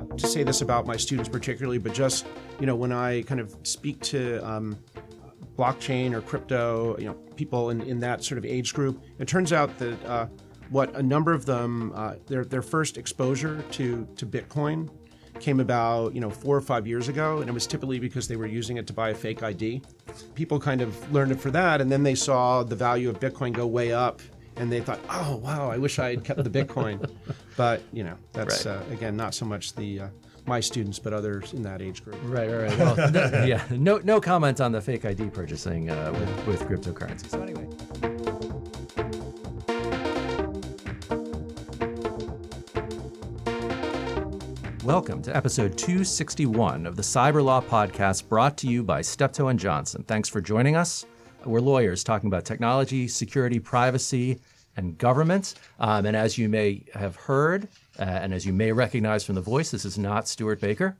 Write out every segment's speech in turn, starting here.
not to say this about my students particularly, but just, when I kind of speak to blockchain or crypto, people in that sort of age group, it turns out that what a number of them, their first exposure to Bitcoin came about, 4 or 5 years ago, and it was typically because they were using it to buy a fake ID. People kind of learned it for that, and then they saw the value of Bitcoin go way up, and they thought, oh, wow, I wish I had kept the Bitcoin. But, that's, right. Again, not so much the my students, but others in that age group. Right. Well, no comment on the fake ID purchasing with cryptocurrency. So anyway. Welcome to episode 261 of the Cyberlaw Podcast, brought to you by Steptoe & Johnson. Thanks for joining us. We're lawyers talking about technology, security, privacy, and government. And as you may have heard, and as you may recognize from the voice, this is not Stuart Baker.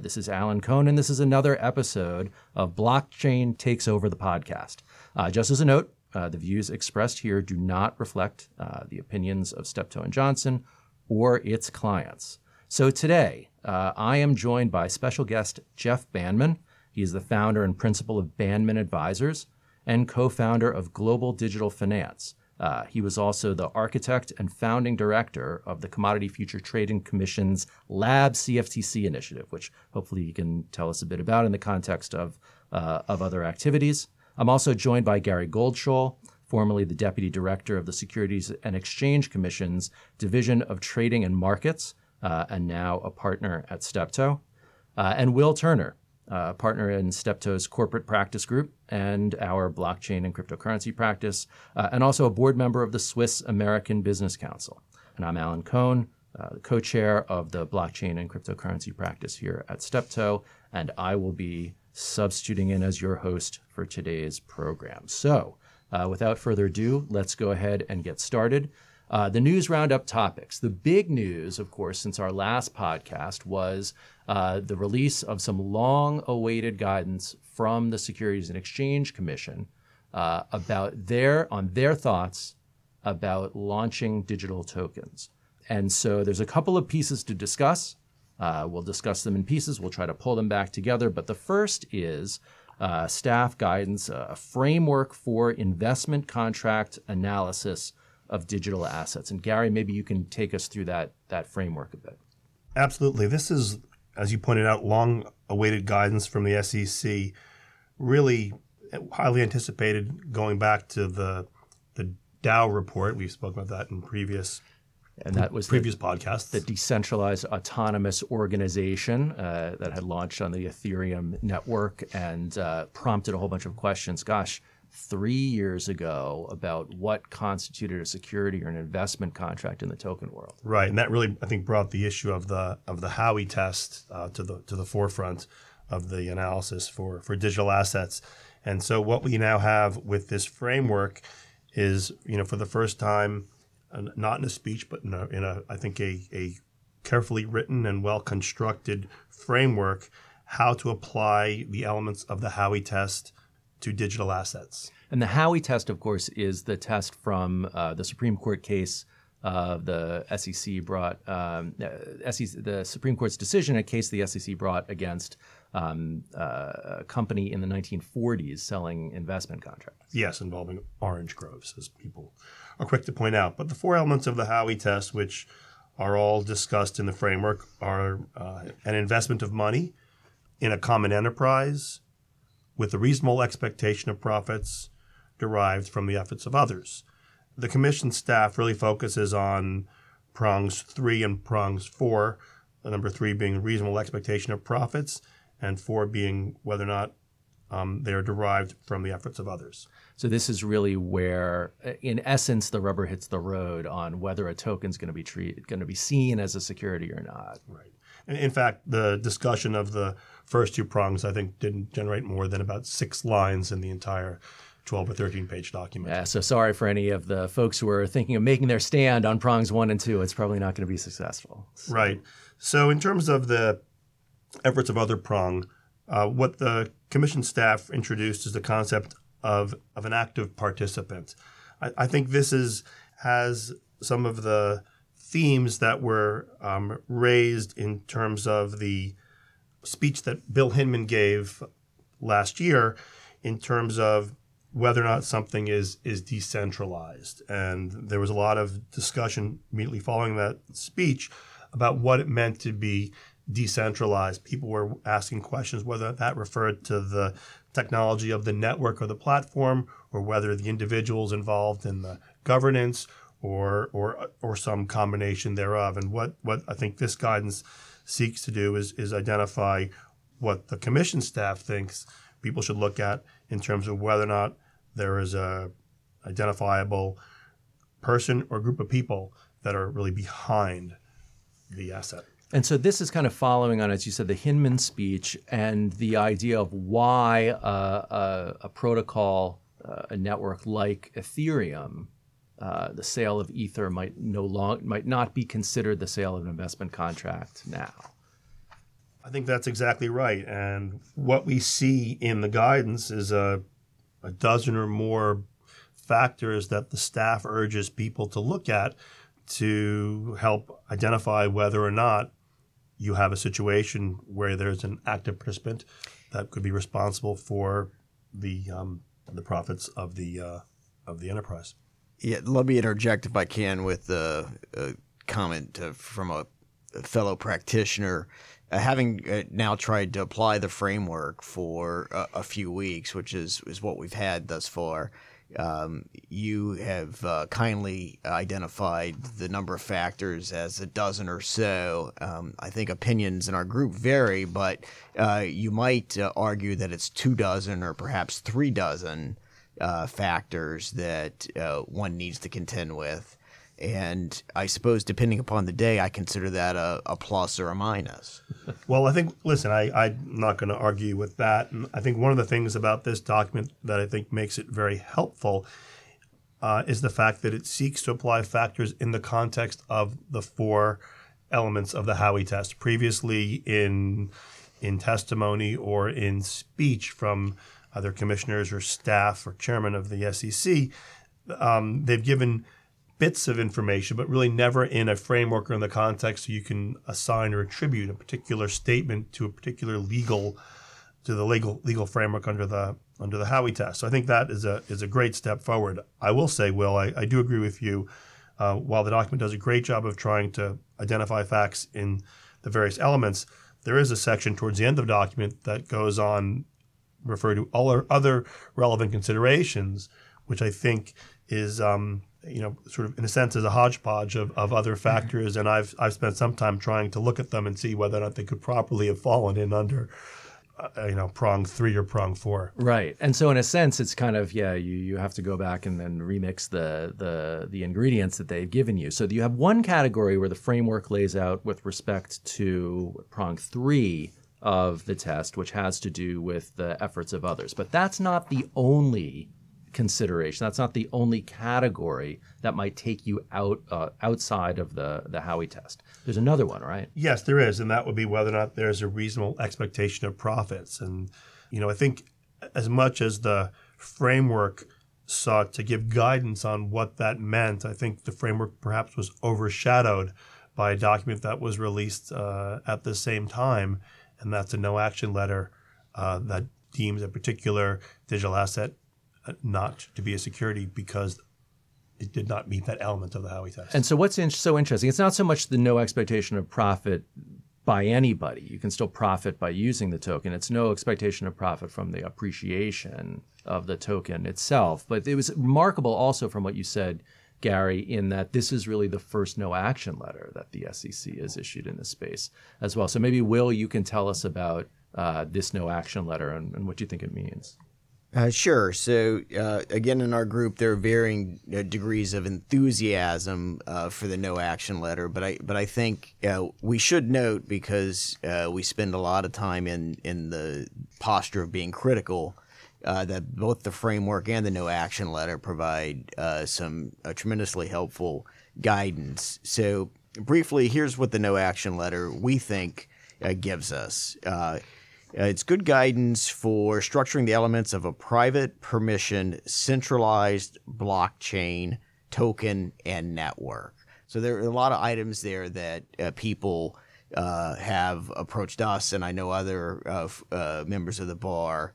This is Alan Cohn, and this is another episode of Blockchain Takes Over the Podcast. Just as a note, the views expressed here do not reflect the opinions of Steptoe & Johnson or its clients. So today, I am joined by special guest Jeff Bandman. He is the founder and principal of Bandman Advisors and co-founder of Global Digital Finance. He was also the architect and founding director of the Commodity Future Trading Commission's Lab CFTC initiative, which hopefully you can tell us a bit about in the context of other activities. I'm also joined by Gary Goldsholle, formerly the deputy director of the Securities and Exchange Commission's Division of Trading and Markets, and now a partner at Steptoe, and Will Turner, a partner in Steptoe's corporate practice group and our blockchain and cryptocurrency practice, and also a board member of the Swiss American Business Council. And I'm Alan Cohn, co-chair of the blockchain and cryptocurrency practice here at Steptoe, and I will be substituting in as your host for today's program. So without further ado, let's go ahead and get started. The news roundup topics. The big news, of course, since our last podcast was the release of some long-awaited guidance from the Securities and Exchange Commission about their thoughts about launching digital tokens. And so there's a couple of pieces to discuss. We'll discuss them in pieces. We'll try to pull them back together. But the first is staff guidance, a framework for investment contract analysis of digital assets. And Gary, maybe you can take us through that framework a bit. Absolutely. This is, as you pointed out, long-awaited guidance from the SEC, really highly anticipated going back to the DAO report. We've spoken about that in previous podcasts. The decentralized autonomous organization that had launched on the Ethereum network and prompted a whole bunch of questions. Gosh, 3 years ago about what constituted a security or an investment contract in the token world. Right, and that really, I think, brought the issue of the Howey test to the forefront of the analysis for digital assets. And so what we now have with this framework is, for the first time, not in a speech, but in a carefully written and well-constructed framework, how to apply the elements of the Howey test to digital assets. And the Howey test, of course, is the test from the Supreme Court case. The SEC brought the Supreme Court's decision, a case the SEC brought against a company in the 1940s selling investment contracts. Yes, involving orange groves, as people are quick to point out. But the four elements of the Howey test, which are all discussed in the framework, are an investment of money in a common enterprise, with a reasonable expectation of profits derived from the efforts of others. The commission staff really focuses on prongs 3 and prongs 4, number 3 being reasonable expectation of profits, and 4 being whether or not they are derived from the efforts of others. So this is really where, in essence, the rubber hits the road on whether a token's going to be seen as a security or not. Right. In fact, the discussion of the first two prongs, I think, didn't generate more than about 6 lines in the entire 12 or 13-page document. Yeah, so sorry for any of the folks who are thinking of making their stand on prongs 1 and 2. It's probably not going to be successful. So. Right. So in terms of the efforts of other prong, what the commission staff introduced is the concept of an active participant. I think this has some of the themes that were raised in terms of the speech that Bill Hinman gave last year in terms of whether or not something is decentralized. And there was a lot of discussion immediately following that speech about what it meant to be decentralized. People were asking questions whether that referred to the technology of the network or the platform, or whether the individuals involved in the governance or some combination thereof. And what I think this guidance seeks to do is identify what the commission staff thinks people should look at in terms of whether or not there is a identifiable person or group of people that are really behind the asset. And so this is kind of following on, as you said, the Hinman speech and the idea of why a protocol, a network like Ethereum, the sale of Ether might not be considered the sale of an investment contract now. I think that's exactly right. And what we see in the guidance is a dozen or more factors that the staff urges people to look at to help identify whether or not you have a situation where there's an active participant that could be responsible for the profits of the enterprise. Yeah, let me interject if I can with a comment from a fellow practitioner. Having now tried to apply the framework for a few weeks, which is what we've had thus far, you have kindly identified the number of factors as a dozen or so. I think opinions in our group vary, but you might argue that it's 24 or perhaps 36 factors that one needs to contend with. And I suppose, depending upon the day, I consider that a plus or a minus. Well, I think, listen, I'm not going to argue with that. And I think one of the things about this document that I think makes it very helpful is the fact that it seeks to apply factors in the context of the four elements of the Howey test. Previously, in testimony or in speech from either commissioners or staff or chairman of the SEC, they've given bits of information, but really never in a framework or in the context so you can assign or attribute a particular statement to a particular legal framework under the Howey test. So I think that is a great step forward. I will say, Will, I do agree with you. While the document does a great job of trying to identify facts in the various elements, there is a section towards the end of the document that goes on refer to all our other relevant considerations, which I think is sort of in a sense is a hodgepodge of other factors, and I've spent some time trying to look at them and see whether or not they could properly have fallen in under prong 3 or prong 4. Right. And so in a sense it's kind of you have to go back and then remix the ingredients that they've given you. So you have one category where the framework lays out with respect to prong 3 of the test, which has to do with the efforts of others. But that's not the only consideration. That's not the only category that might take you out outside of the Howey test. There's another one, right? Yes, there is, and that would be whether or not there's a reasonable expectation of profits. And I think as much as the framework sought to give guidance on what that meant, I think the framework perhaps was overshadowed by a document that was released at the same time, and that's a no-action letter that deems a particular digital asset not to be a security because it did not meet that element of the Howey test. And so what's so interesting, it's not so much the no expectation of profit by anybody. You can still profit by using the token. It's no expectation of profit from the appreciation of the token itself. But it was remarkable also from what you said, Gary, in that this is really the first no action letter that the SEC has issued in this space as well. So maybe, Will, you can tell us about this no action letter and what you think it means. Sure. So, again, in our group, there are varying degrees of enthusiasm for the no action letter. But I think we should note, because we spend a lot of time in the posture of being critical, that both the framework and the no action letter provide some tremendously helpful guidance. So briefly, here's what the no action letter we think gives us. It's good guidance for structuring the elements of a private, permissioned, centralized blockchain, token, and network. So there are a lot of items there that people have approached us, and I know other members of the bar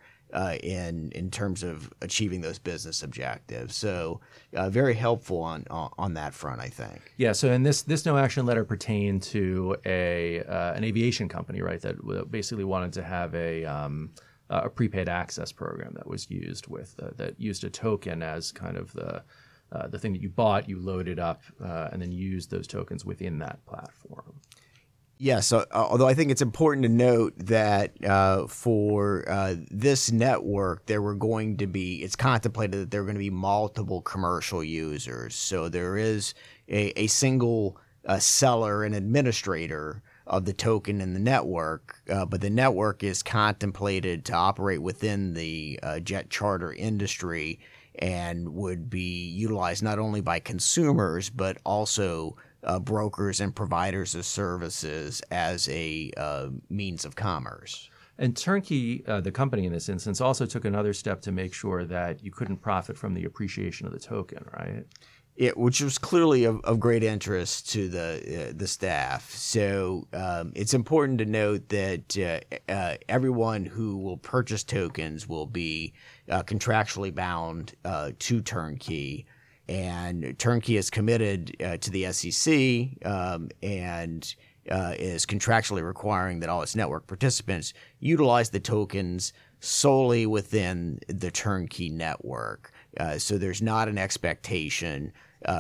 in terms of achieving those business objectives. So very helpful on that front, I think. Yeah. So and this no action letter pertained to an aviation company, right? That basically wanted to have a prepaid access program that was used with that used a token as kind of the thing that you bought, you loaded up, and then used those tokens within that platform. Yes, yeah, so, although I think it's important to note that for this network, it's contemplated that there are going to be multiple commercial users. So there is a single seller and administrator of the token in the network, but the network is contemplated to operate within the jet charter industry and would be utilized not only by consumers but also brokers and providers of services as a means of commerce. And Turnkey, the company in this instance, also took another step to make sure that you couldn't profit from the appreciation of the token, right? Which was clearly of great interest to the staff. So it's important to note that everyone who will purchase tokens will be contractually bound to Turnkey. And Turnkey is committed to the SEC and is contractually requiring that all its network participants utilize the tokens solely within the Turnkey network. So there's not an expectation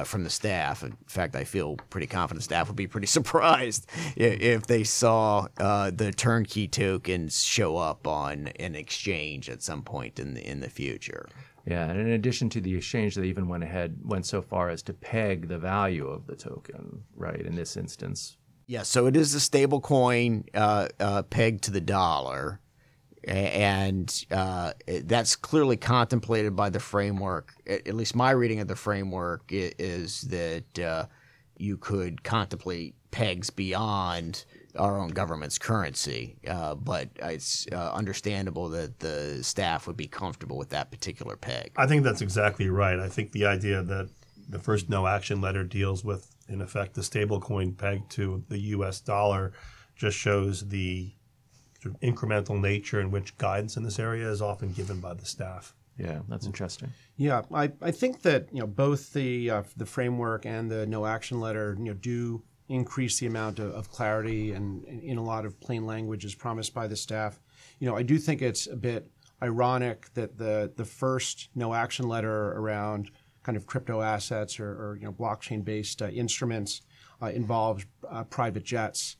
from the staff. In fact, I feel pretty confident staff would be pretty surprised if they saw the Turnkey tokens show up on an exchange at some point in the future. Yeah, and in addition to the exchange, they even went so far as to peg the value of the token, right, in this instance. Yeah, so it is a stable coin pegged to the dollar, and that's clearly contemplated by the framework. At least my reading of the framework is that you could contemplate pegs beyond our own government's currency, but it's understandable that the staff would be comfortable with that particular peg. I think that's exactly right. I think the idea that the first no action letter deals with, in effect, the stablecoin pegged to the U.S. dollar just shows the sort of incremental nature in which guidance in this area is often given by the staff. Yeah, that's interesting. Yeah, I think that both the framework and the no action letter do increase the amount of clarity and in a lot of plain language as promised by the staff. I do think it's a bit ironic that the first no action letter around kind of crypto assets or blockchain-based instruments involves private jets.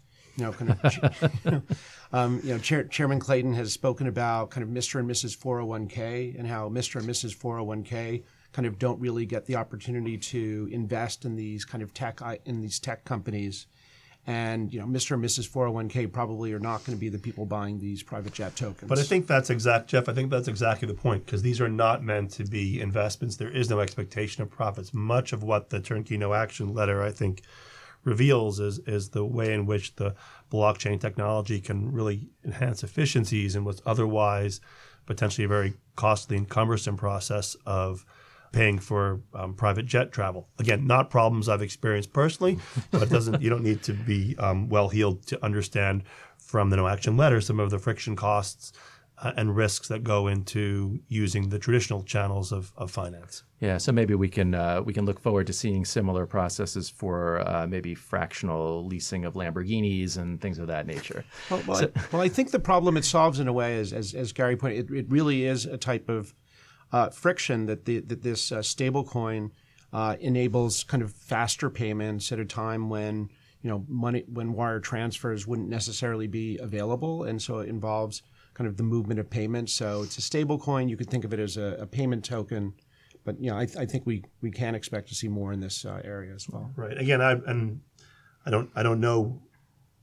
Chairman Clayton has spoken about kind of Mr. and Mrs. 401k and how Mr. and Mrs. 401k kind of don't really get the opportunity to invest in these kind of tech companies. And, Mr. and Mrs. 401k probably are not going to be the people buying these private jet tokens. But I think that's Jeff, I think that's exactly the point, because these are not meant to be investments. There is no expectation of profits. Much of what the Turnkey No Action letter, I think, reveals is the way in which the blockchain technology can really enhance efficiencies in what's otherwise potentially a very costly and cumbersome process of paying for private jet travel. Again, not problems I've experienced personally, but you don't need to be well-heeled to understand from the no action letter some of the friction costs and risks that go into using the traditional channels of finance. Yeah, so maybe we can look forward to seeing similar processes for maybe fractional leasing of Lamborghinis and things of that nature. I think the problem it solves in a way, as Gary pointed, it really is a type of friction that this stablecoin enables kind of faster payments at a time when money when wire transfers wouldn't necessarily be available, and so it involves kind of the movement of payments. So it's a stablecoin. You could think of it as a payment token, but I think we can expect to see more in this area as well. Right. Again, I don't know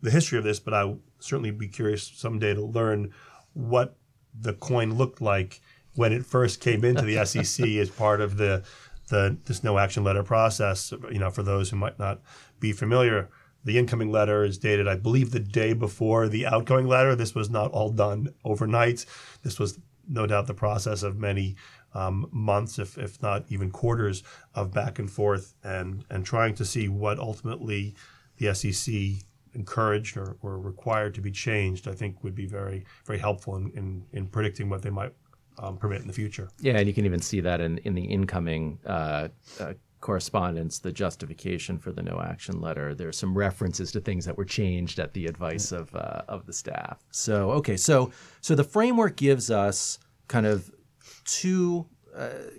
the history of this, but I certainly be curious someday to learn what the coin looked like when it first came into the SEC as part of this no action letter process. For those who might not be familiar, the incoming letter is dated, I believe, the day before the outgoing letter. This was not all done overnight. This was no doubt the process of many months, if not even quarters, of back and forth and trying to see what ultimately the SEC encouraged or required to be changed, I think would be very, very helpful in predicting what they might permit in the future. Yeah, and you can even see that in the incoming correspondence, the justification for the no action letter. There's some references to things that were changed at the advice of the staff. So, okay, so the framework gives us kind of two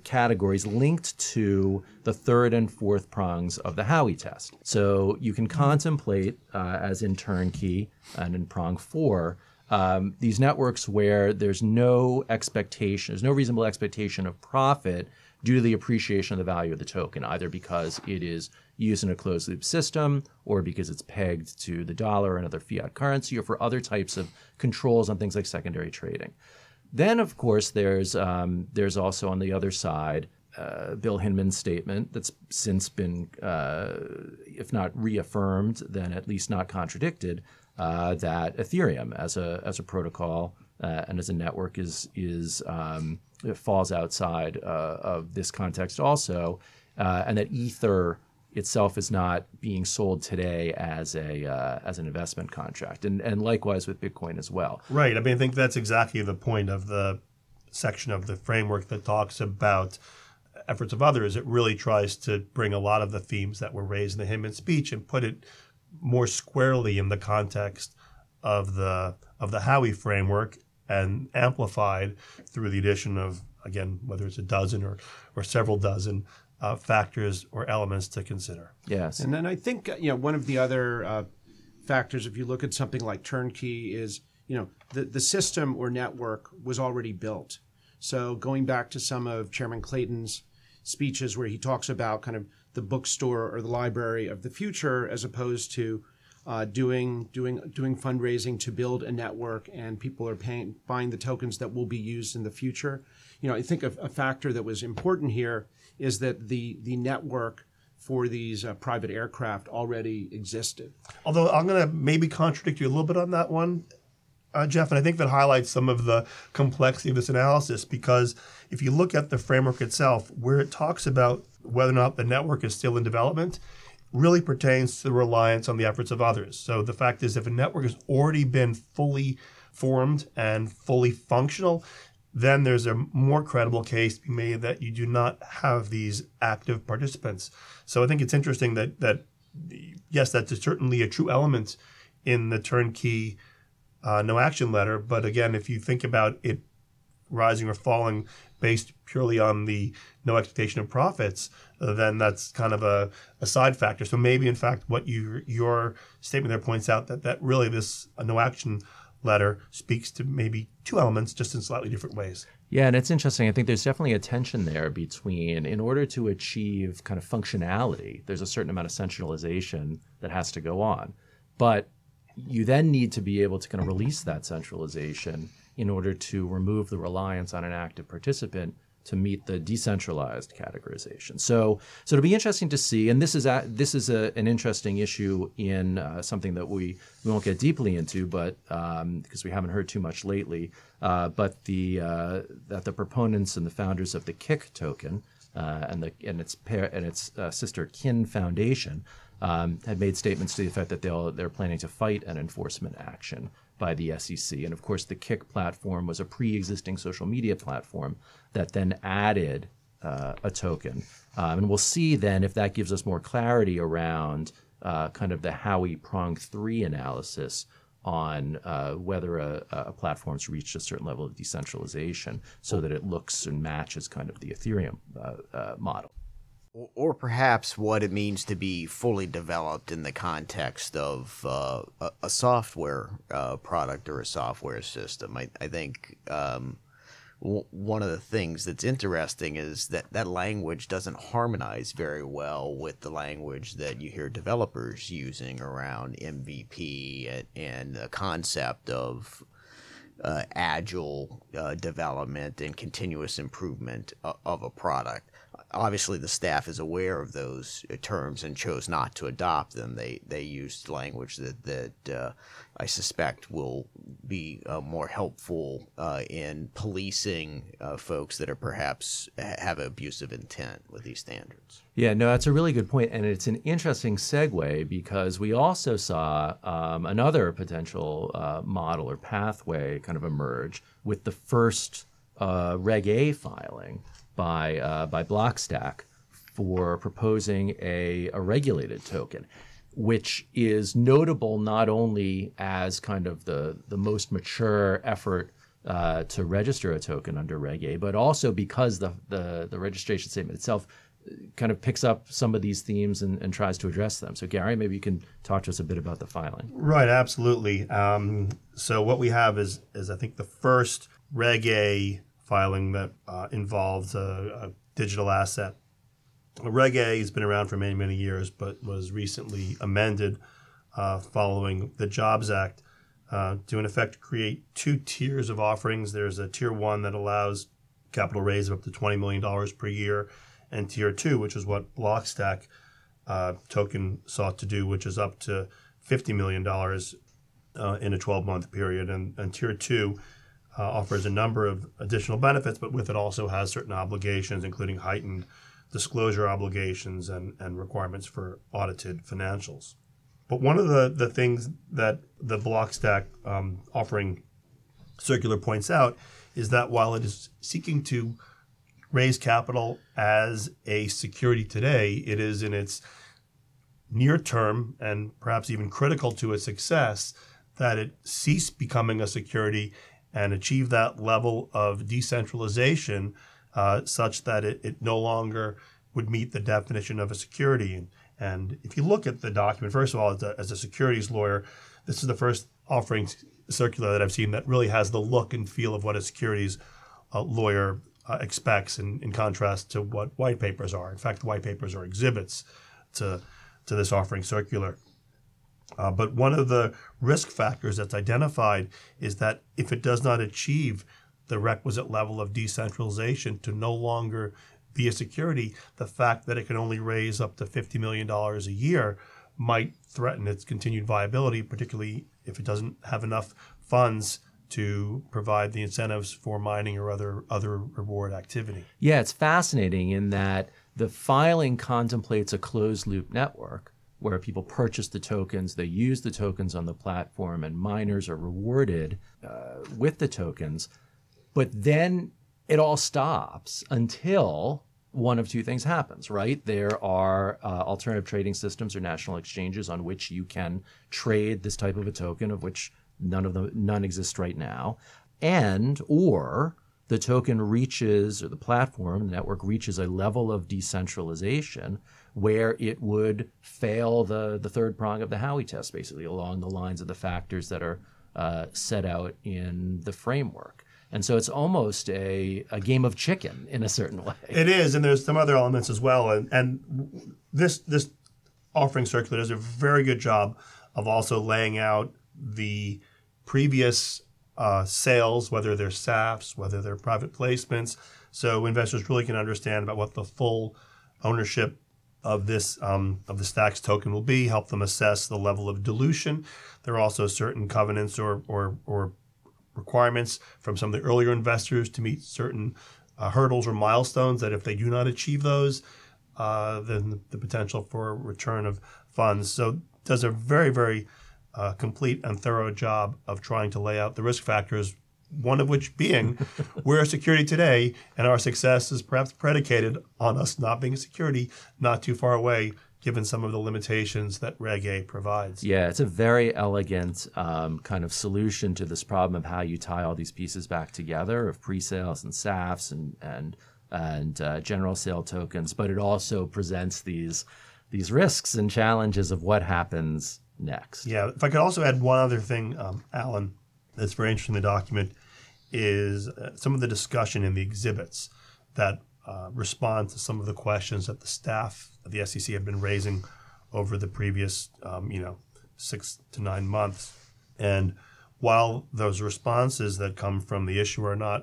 categories linked to the third and fourth prongs of the Howey test. So you can contemplate, as in Turnkey and in prong four, these networks where there's no expectation, there's no reasonable expectation of profit due to the appreciation of the value of the token, either because it is used in a closed loop system or because it's pegged to the dollar and other fiat currency or for other types of controls on things like secondary trading. Then, of course, there's also on the other side Bill Hinman's statement that's since been, if not reaffirmed, then at least not contradicted, that Ethereum as a protocol and as a network is it falls outside of this context also, and that Ether itself is not being sold today as an investment contract, and likewise with Bitcoin as well. Right. I mean, I think that's exactly the point of the section of the framework that talks about efforts of others. It really tries to bring a lot of the themes that were raised in the Hinman speech and put it more squarely in the context of the Howey framework, and amplified through the addition of, again, whether it's a dozen or several dozen factors or elements to consider. Yes. And then I think, one of the other factors, if you look at something like Turnkey, is, the system or network was already built. So going back to some of Chairman Clayton's speeches where he talks about kind of the bookstore or the library of the future, as opposed to doing fundraising to build a network, and people are buying the tokens that will be used in the future. I think a factor that was important here is that the network for these private aircraft already existed. Although I'm going to maybe contradict you a little bit on that one, Jeff, and I think that highlights some of the complexity of this analysis, because if you look at the framework itself, where it talks about whether or not the network is still in development, really pertains to the reliance on the efforts of others. So the fact is, if a network has already been fully formed and fully functional, then there's a more credible case to be made that you do not have these active participants. So I think it's interesting that yes, that's certainly a true element in the Turnkey no action letter. But again, if you think about it rising or falling based purely on the no expectation of profits, then that's kind of a side factor. So maybe, in fact, what your statement there points out that really this no action letter speaks to maybe two elements just in slightly different ways. Yeah, and it's interesting. I think there's definitely a tension there between, in order to achieve kind of functionality, there's a certain amount of centralization that has to go on. But you then need to be able to kind of release that centralization in order to remove the reliance on an active participant to meet the decentralized categorization. So it'll be interesting to see, and this is an interesting issue in something that we won't get deeply into, but because we haven't heard too much lately, but that the proponents and the founders of the Kik token and its sister Kin Foundation had made statements to the effect that they're planning to fight an enforcement action by the SEC. And of course, the Kik platform was a pre-existing social media platform that then added a token. And we'll see then if that gives us more clarity around kind of the Howey prong 3 analysis on whether a platform's reached a certain level of decentralization so that it looks and matches kind of the Ethereum model. Or perhaps what it means to be fully developed in the context of a software product or a software system. I think one of the things that's interesting is that language doesn't harmonize very well with the language that you hear developers using around MVP and the concept of agile development and continuous improvement of a product. Obviously, the staff is aware of those terms and chose not to adopt them. They used language that I suspect will be more helpful in policing folks that are perhaps have abusive intent with these standards. Yeah, no, that's a really good point, and it's an interesting segue because we also saw another potential model or pathway kind of emerge with the first Reg A filing by Blockstack for proposing a regulated token, which is notable not only as kind of the most mature effort to register a token under Reg A, but also because the registration statement itself kind of picks up some of these themes and tries to address them. So Gary, maybe you can talk to us a bit about the filing. Right, absolutely. So what we have is I think the first Reg A filing that involves a digital asset. Reg A has been around for many, many years, but was recently amended following the Jobs Act to, in effect, create two tiers of offerings. There's a Tier 1 that allows capital raise of up to $20 million per year, and Tier 2, which is what Blockstack token sought to do, which is up to $50 million in a 12-month period. And Tier 2 offers a number of additional benefits, but with it also has certain obligations, including heightened disclosure obligations and requirements for audited financials. But one of the things that the Blockstack offering circular points out is that while it is seeking to raise capital as a security today, it is in its near term and perhaps even critical to its success that it cease becoming a security and achieve that level of decentralization such that it no longer would meet the definition of a security. And if you look at the document, first of all, as a securities lawyer, this is the first offering circular that I've seen that really has the look and feel of what a securities lawyer expects in contrast to what white papers are. In fact, white papers are exhibits to this offering circular. But one of the risk factors that's identified is that if it does not achieve the requisite level of decentralization to no longer be a security, the fact that it can only raise up to $50 million a year might threaten its continued viability, particularly if it doesn't have enough funds to provide the incentives for mining or other reward activity. Yeah, it's fascinating in that the filing contemplates a closed-loop network where people purchase the tokens, they use the tokens on the platform, and miners are rewarded with the tokens. But then it all stops until one of two things happens, right? There are alternative trading systems or national exchanges on which you can trade this type of a token, of which none exist right now, and or the token reaches, or the platform, the network reaches a level of decentralization where it would fail the third prong of the Howey test, basically, along the lines of the factors that are set out in the framework. And so it's almost a game of chicken in a certain way. It is, and there's some other elements as well. And this offering circular does a very good job of also laying out the previous sales, whether they're SAFs, whether they're private placements, so investors really can understand about what the full ownership of this of the Stacks token will be, help them assess the level of dilution. There are also certain covenants or requirements from some of the earlier investors to meet certain hurdles or milestones that if they do not achieve those, then the potential for return of funds. So it does a very, very complete and thorough job of trying to lay out the risk factors, one of which being we're a security today, and our success is perhaps predicated on us not being a security not too far away, given some of the limitations that Reg A provides. Yeah, it's a very elegant kind of solution to this problem of how you tie all these pieces back together of pre-sales and SAFs and general sale tokens, but it also presents these risks and challenges of what happens next. Yeah, if I could also add one other thing, Alan, that's very interesting in the document is some of the discussion in the exhibits that respond to some of the questions that the staff of the SEC have been raising over the previous 6 to 9 months. And while those responses that come from the issuer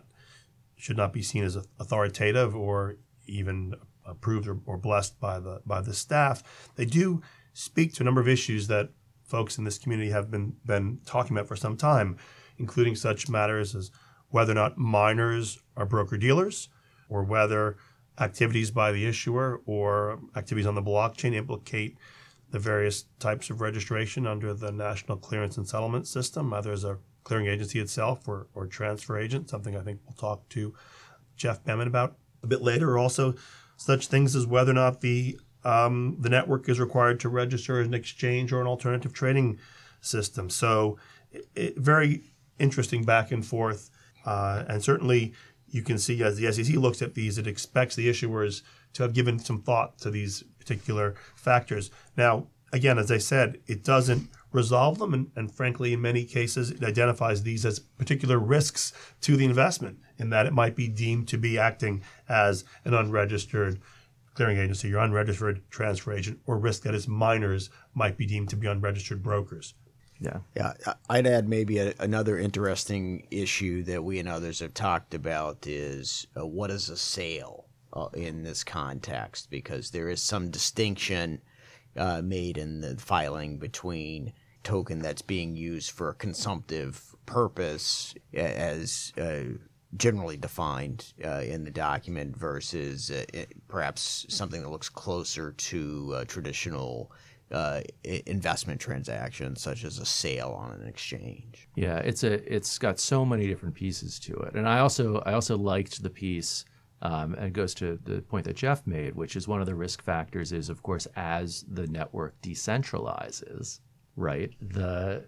should not be seen as authoritative or even approved or blessed by the staff. They do speak to a number of issues that folks in this community have been talking about for some time, including such matters as whether or not miners are broker-dealers, or whether activities by the issuer or activities on the blockchain implicate the various types of registration under the National Clearance and Settlement System, either as a clearing agency itself or transfer agent, something I think we'll talk to Jeff Bandman about a bit later. Also, such things as whether or not the network is required to register as an exchange or an alternative trading system. So very interesting back and forth. And certainly you can see as the SEC looks at these, it expects the issuers to have given some thought to these particular factors. Now, again, as I said, it doesn't resolve them. And frankly, in many cases, it identifies these as particular risks to the investment in that it might be deemed to be acting as an unregistered clearing agency, your unregistered transfer agent, or risk that its miners might be deemed to be unregistered brokers. Yeah. Yeah. I'd add maybe another interesting issue that we and others have talked about is what is a sale in this context? Because there is some distinction made in the filing between token that's being used for a consumptive purpose as generally defined in the document versus perhaps something that looks closer to traditional investment transactions, such as a sale on an exchange. Yeah, it's got so many different pieces to it, and I also liked the piece, and it goes to the point that Jeff made, which is one of the risk factors is, of course, as the network decentralizes, right? The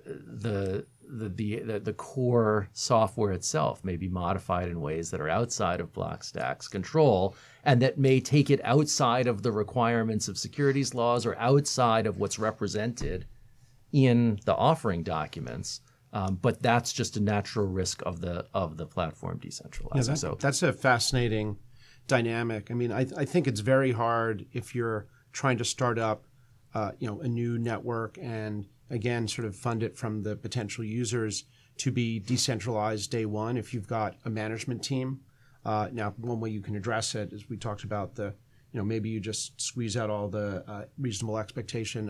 core software itself may be modified in ways that are outside of Blockstack's control and that may take it outside of the requirements of securities laws or outside of what's represented in the offering documents. But that's just a natural risk of the platform decentralizing. Yeah, that's a fascinating dynamic. I mean, I think it's very hard if you're trying to start up a new network and again, sort of fund it from the potential users to be decentralized day one if you've got a management team. Now, one way you can address it is we talked about maybe you just squeeze out all the reasonable expectation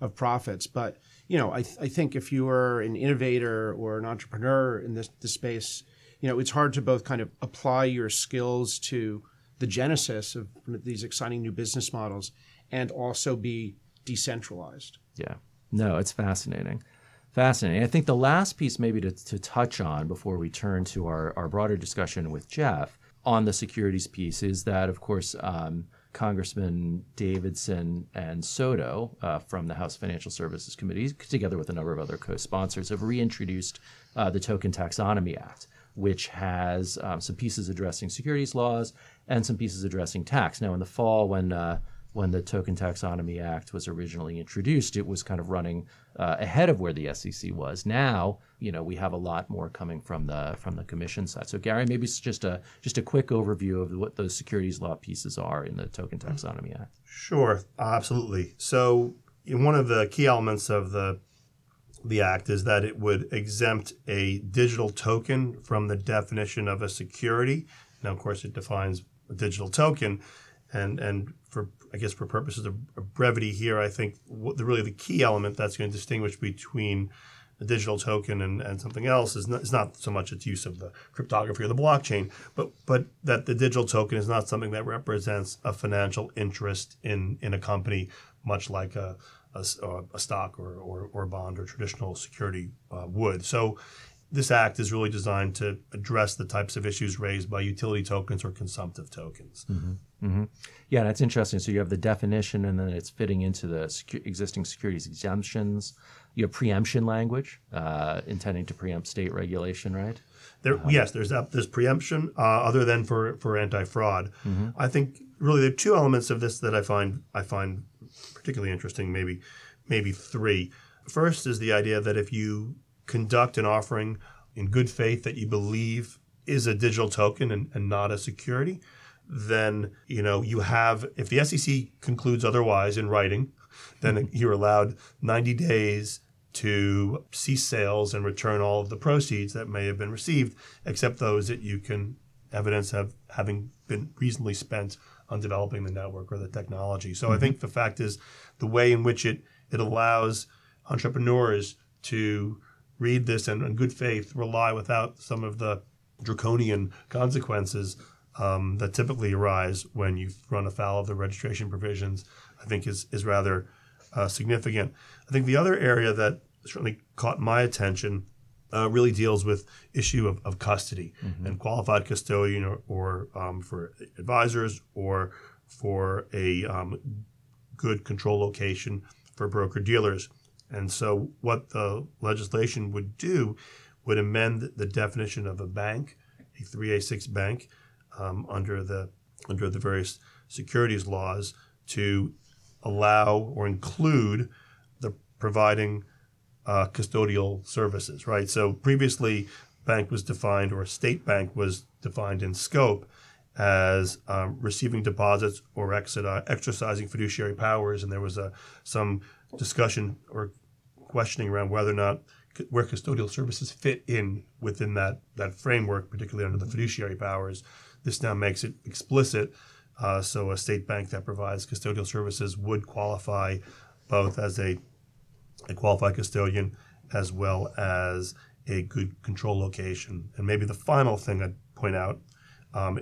of profits. But, I think if you are an innovator or an entrepreneur in this space, it's hard to both kind of apply your skills to the genesis of these exciting new business models and also be decentralized. Yeah. No, it's fascinating. Fascinating. I think the last piece maybe to touch on before we turn to our broader discussion with Jeff on the securities piece is that, of course, Congressman Davidson and Soto from the House Financial Services Committee, together with a number of other co-sponsors, have reintroduced the Token Taxonomy Act, which has some pieces addressing securities laws and some pieces addressing tax. Now, in the fall when the Token Taxonomy Act was originally introduced, it was kind of running ahead of where the SEC was. Now, we have a lot more coming from the commission side. So, Gary, maybe it's just a quick overview of what those securities law pieces are in the Token Taxonomy Act. Sure, absolutely. So, one of the key elements of the act is that it would exempt a digital token from the definition of a security. Now, of course, it defines a digital token, and for purposes of brevity here, I think the key element that's going to distinguish between a digital token and something else is not so much its use of the cryptography or the blockchain, but that the digital token is not something that represents a financial interest in a company, much like a stock or bond or traditional security would. So this act is really designed to address the types of issues raised by utility tokens or consumptive tokens. Mm-hmm. Mm-hmm. Yeah, that's interesting. So you have the definition, and then it's fitting into the existing securities exemptions. You have preemption language, intending to preempt state regulation, right? Yes, there's preemption, other than for anti-fraud. Mm-hmm. I think really there are two elements of this that I find particularly interesting, maybe three. First is the idea that if you conduct an offering in good faith that you believe is a digital token and not a security, then, you have, if the SEC concludes otherwise in writing, then you're allowed 90 days to cease sales and return all of the proceeds that may have been received, except those that you can evidence having been reasonably spent on developing the network or the technology. So I think the fact is the way in which it allows entrepreneurs to read this and in good faith rely without some of the draconian consequences that typically arise when you run afoul of the registration provisions, I think is rather significant. I think the other area that certainly caught my attention really deals with issue of custody and qualified custodian or for advisors or for a good control location for broker-dealers. And so what the legislation would do would amend the definition of a bank, a 3A6 bank, under the various securities laws to allow or include the providing custodial services, right? So previously, bank was defined, or state bank was defined in scope as receiving deposits or exercising fiduciary powers, and there was some discussion or questioning around whether or not where custodial services fit in within that framework, particularly under the fiduciary powers. This now makes it explicit, so a state bank that provides custodial services would qualify both as a qualified custodian as well as a good control location. And maybe the final thing I'd point out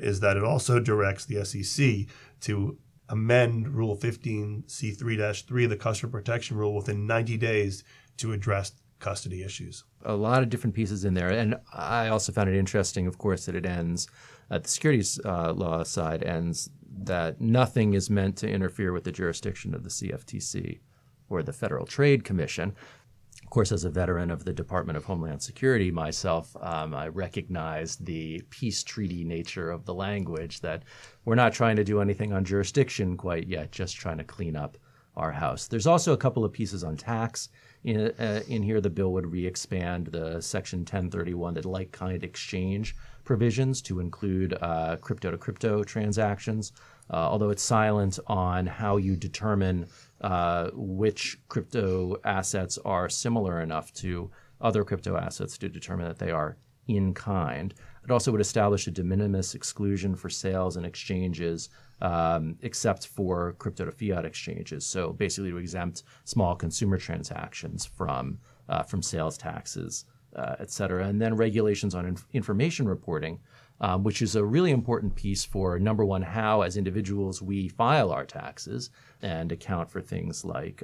is that it also directs the SEC to amend Rule 15C3-3, the customer protection rule, within 90 days to address custody issues. A lot of different pieces in there. And I also found it interesting, of course, that it ends at the securities law side, ends that nothing is meant to interfere with the jurisdiction of the CFTC or the Federal Trade Commission. Of course, as a veteran of the Department of Homeland Security myself, I recognized the peace treaty nature of the language, that we're not trying to do anything on jurisdiction quite yet, just trying to clean up our house. There's also a couple of pieces on tax. In here, the bill would re-expand the Section 1031, the like-kind exchange provisions, to include crypto-to-crypto transactions, although it's silent on how you determine which crypto assets are similar enough to other crypto assets to determine that they are in kind. It also would establish a de minimis exclusion for sales and exchanges, except for crypto-to-fiat exchanges. So basically to exempt small consumer transactions from sales taxes, et cetera. And then regulations on information reporting, which is a really important piece for, number one, how as individuals we file our taxes and account for things like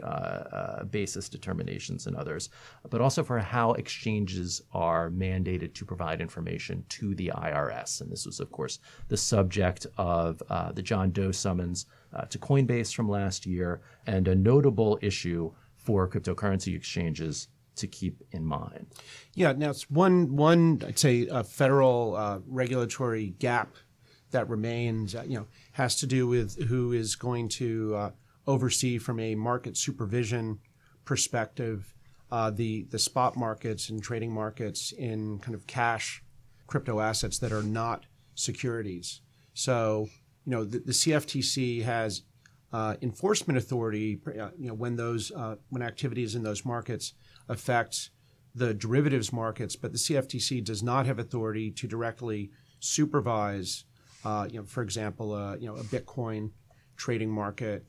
basis determinations and others, but also for how exchanges are mandated to provide information to the IRS. And this was, of course, the subject of the John Doe summons to Coinbase from last year, and a notable issue for cryptocurrency exchanges to keep in mind. Yeah, now it's one I'd say a federal regulatory gap that remains, has to do with who is going to oversee from a market supervision perspective the spot markets and trading markets in kind of cash crypto assets that are not securities. So, the CFTC has enforcement authority, when those when activities in those markets affect the derivatives markets, but the CFTC does not have authority to directly supervise, for example, a Bitcoin trading market.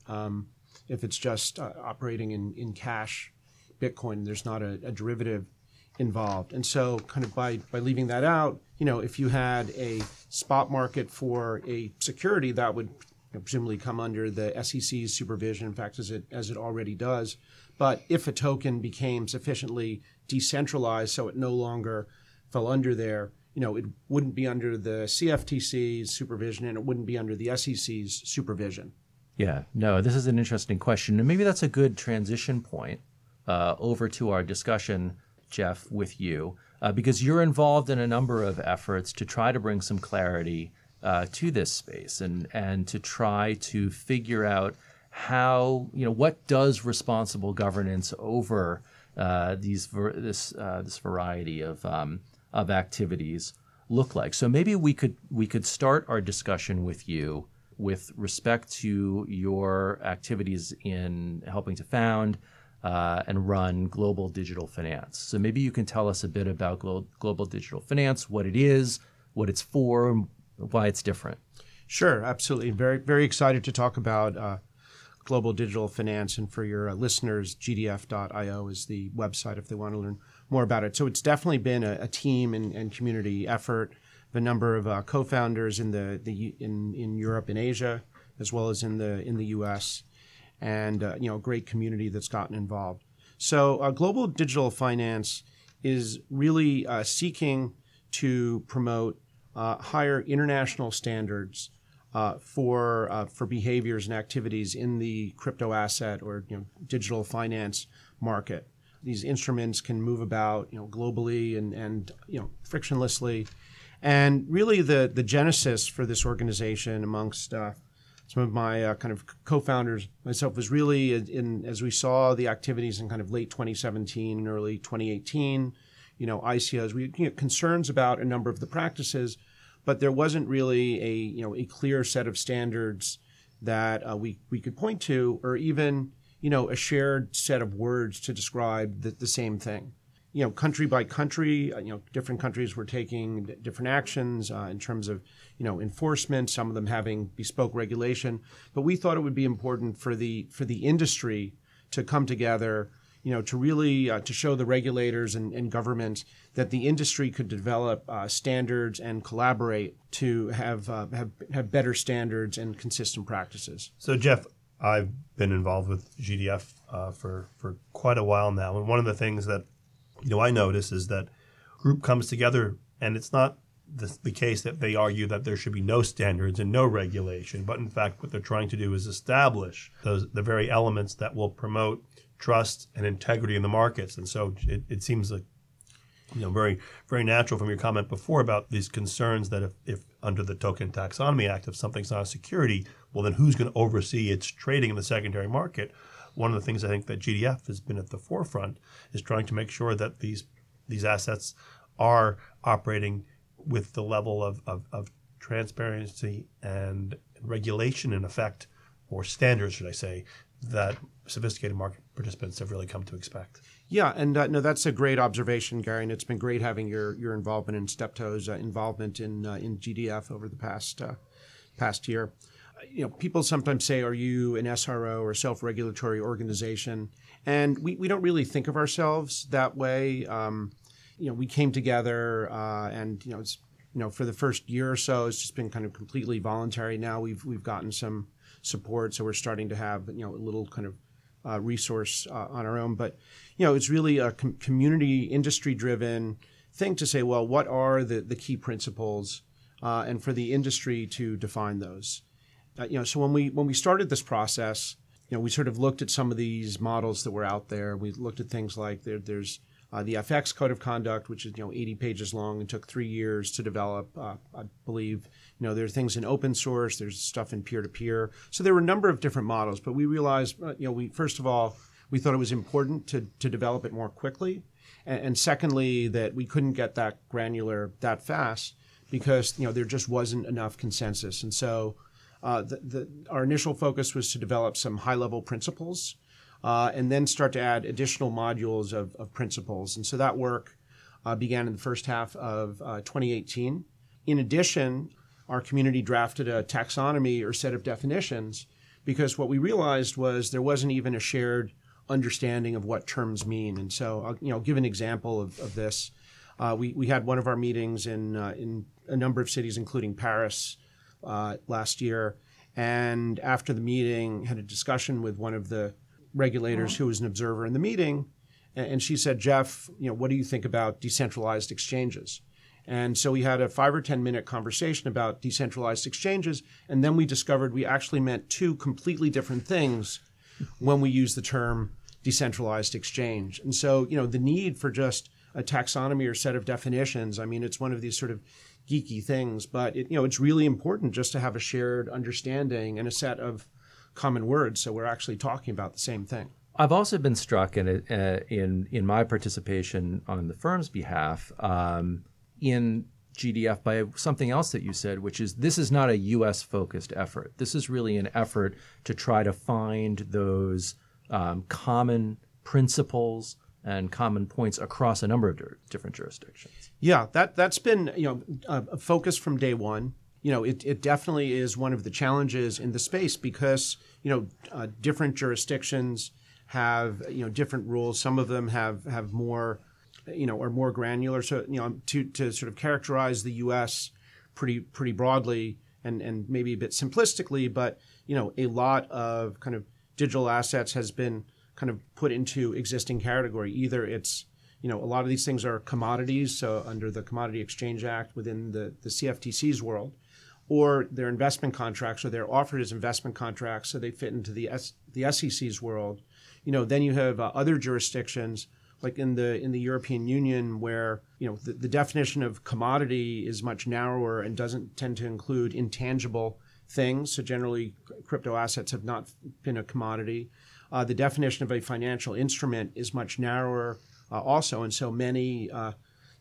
If it's just operating in cash Bitcoin, there's not a derivative involved. And so kind of by leaving that out, if you had a spot market for a security, that would presumably come under the SEC's supervision, in fact, as it already does. But if a token became sufficiently decentralized so it no longer fell under there, it wouldn't be under the CFTC's supervision and it wouldn't be under the SEC's supervision. Yeah, no, this is an interesting question. And maybe that's a good transition point over to our discussion, Jeff, with you, because you're involved in a number of efforts to try to bring some clarity to this space and to try to figure out how, what does responsible governance over this variety of activities look like? So maybe we could start our discussion with you with respect to your activities in helping to found and run Global Digital Finance. So maybe you can tell us a bit about Global Digital Finance, what it is, what it's for, why it's different. Sure, absolutely. Very, very excited to talk about Global Digital Finance. And for your listeners, gdf.io is the website if they want to learn more about it. So it's definitely been a team and community effort. The number of co-founders in the Europe and Asia, as well as in the U.S., and a great community that's gotten involved. So Global Digital Finance is really seeking to promote higher international standards for behaviors and activities in the crypto asset or digital finance market. These instruments can move about globally and frictionlessly. And really the genesis for this organization amongst some of my kind of co-founders, myself, was really as we saw the activities in kind of late 2017 and early 2018, ICOs, we had concerns about a number of the practices, but there wasn't really a clear set of standards that we could point to, or even, a shared set of words to describe the same thing. Country by country, different countries were taking different actions in terms of, enforcement, some of them having bespoke regulation. But we thought it would be important for the industry to come together, to really to show the regulators and governments that the industry could develop standards and collaborate to have better standards and consistent practices. So, Jeff, I've been involved with GDF for quite a while now. And one of the things that I notice is that group comes together, and it's not the case that they argue that there should be no standards and no regulation. But in fact, what they're trying to do is establish the very elements that will promote trust and integrity in the markets. And so it seems like, very, very natural from your comment before about these concerns that if under the Token Taxonomy Act, if something's not a security, well, then who's going to oversee its trading in the secondary market? One of the things I think that GDF has been at the forefront is trying to make sure that these assets are operating with the level of transparency and regulation in effect, or standards, should I say, that sophisticated market participants have really come to expect. Yeah, and no, that's a great observation, Gary, and it's been great having your involvement in Steptoe's involvement in GDF over the past year. People sometimes say, are you an SRO or self-regulatory organization? And we don't really think of ourselves that way. We came together and, it's, for the first year or so, it's just been kind of completely voluntary. Now we've gotten some support. So we're starting to have, a little kind of resource on our own. But, it's really a community industry-driven thing to say, well, what are the key principles and for the industry to define those? So when we started this process, we sort of looked at some of these models that were out there. We looked at things like there's the FX Code of Conduct, which is 80 pages long and took 3 years to develop. I believe there are things in open source. There's stuff in peer to peer. So there were a number of different models, but we realized we thought it was important to develop it more quickly, and secondly that we couldn't get that granular that fast because there just wasn't enough consensus, and so. Our initial focus was to develop some high-level principles and then start to add additional modules of principles. And so that work began in the first half of 2018. In addition, our community drafted a taxonomy or set of definitions because what we realized was there wasn't even a shared understanding of what terms mean. And so I'll give an example of this. We had one of our meetings in a number of cities, including Paris, last year, and after the meeting had a discussion with one of the regulators who was an observer in the meeting, and she said, Jeff, what do you think about decentralized exchanges? And so we had a 5 or 10 minute conversation about decentralized exchanges, and then we discovered we actually meant two completely different things when we use the term decentralized exchange. And so the need for just a taxonomy or set of definitions, I mean, it's one of these sort of geeky things, but it, it's really important just to have a shared understanding and a set of common words, so we're actually talking about the same thing. I've also been struck in my participation on the firm's behalf in GDF by something else that you said, which is this is not a U.S.-focused effort. This is really an effort to try to find those common principles and common points across a number of different jurisdictions. Yeah, that's been a focus from day one. you know, it definitely is one of the challenges in the space because, you know, different jurisdictions have, you know, different rules. Some of them have more, you know, are more granular. So, you know, to sort of characterize the U.S. pretty broadly and maybe a bit simplistically, but, you know, a lot of kind of digital assets has been kind of put into existing category. Either it's, you know, a lot of these things are commodities, so under the Commodity Exchange Act within the CFTC's world, or they're investment contracts, or they're offered as investment contracts, so they fit into the SEC's world. You know, then you have other jurisdictions like in the European Union where, you know, the definition of commodity is much narrower and doesn't tend to include intangible things. So generally, crypto assets have not been a commodity. The definition of a financial instrument is much narrower also. And so many, you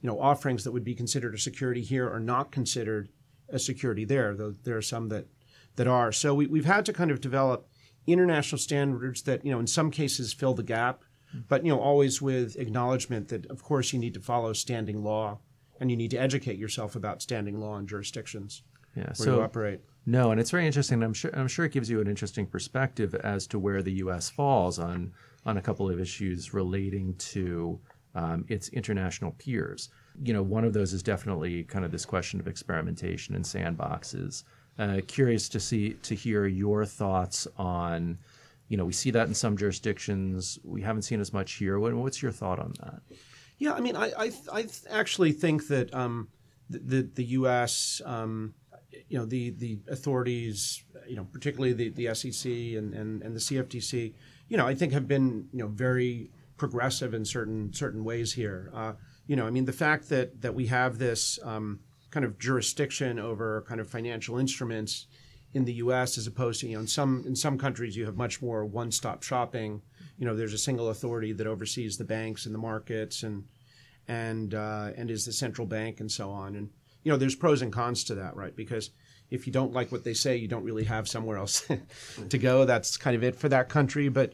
know, offerings that would be considered a security here are not considered a security there, though there are some that are. So we've had to kind of develop international standards that, you know, in some cases fill the gap, but, you know, always with acknowledgement that, of course, you need to follow standing law and you need to educate yourself about standing law in jurisdictions where you operate. No, and it's very interesting. I'm sure it gives you an interesting perspective as to where the U.S. falls on a couple of issues relating to its international peers. You know, one of those is definitely kind of this question of experimentation and sandboxes. Curious to hear your thoughts on, you know, we see that in some jurisdictions. We haven't seen as much here. What's your thought on that? Yeah, I mean, I actually think that the U.S. You know, the authorities, you know, particularly the SEC and the CFTC, you know, I think have been, you know, very progressive in certain ways here. You know, I mean, the fact that we have this kind of jurisdiction over kind of financial instruments in the U.S. as opposed to, you know, in some countries you have much more one-stop shopping. You know, there's a single authority that oversees the banks and the markets and is the central bank and so on. And you know, there's pros and cons to that, right? Because if you don't like what they say, you don't really have somewhere else to go. That's kind of it for that country. But,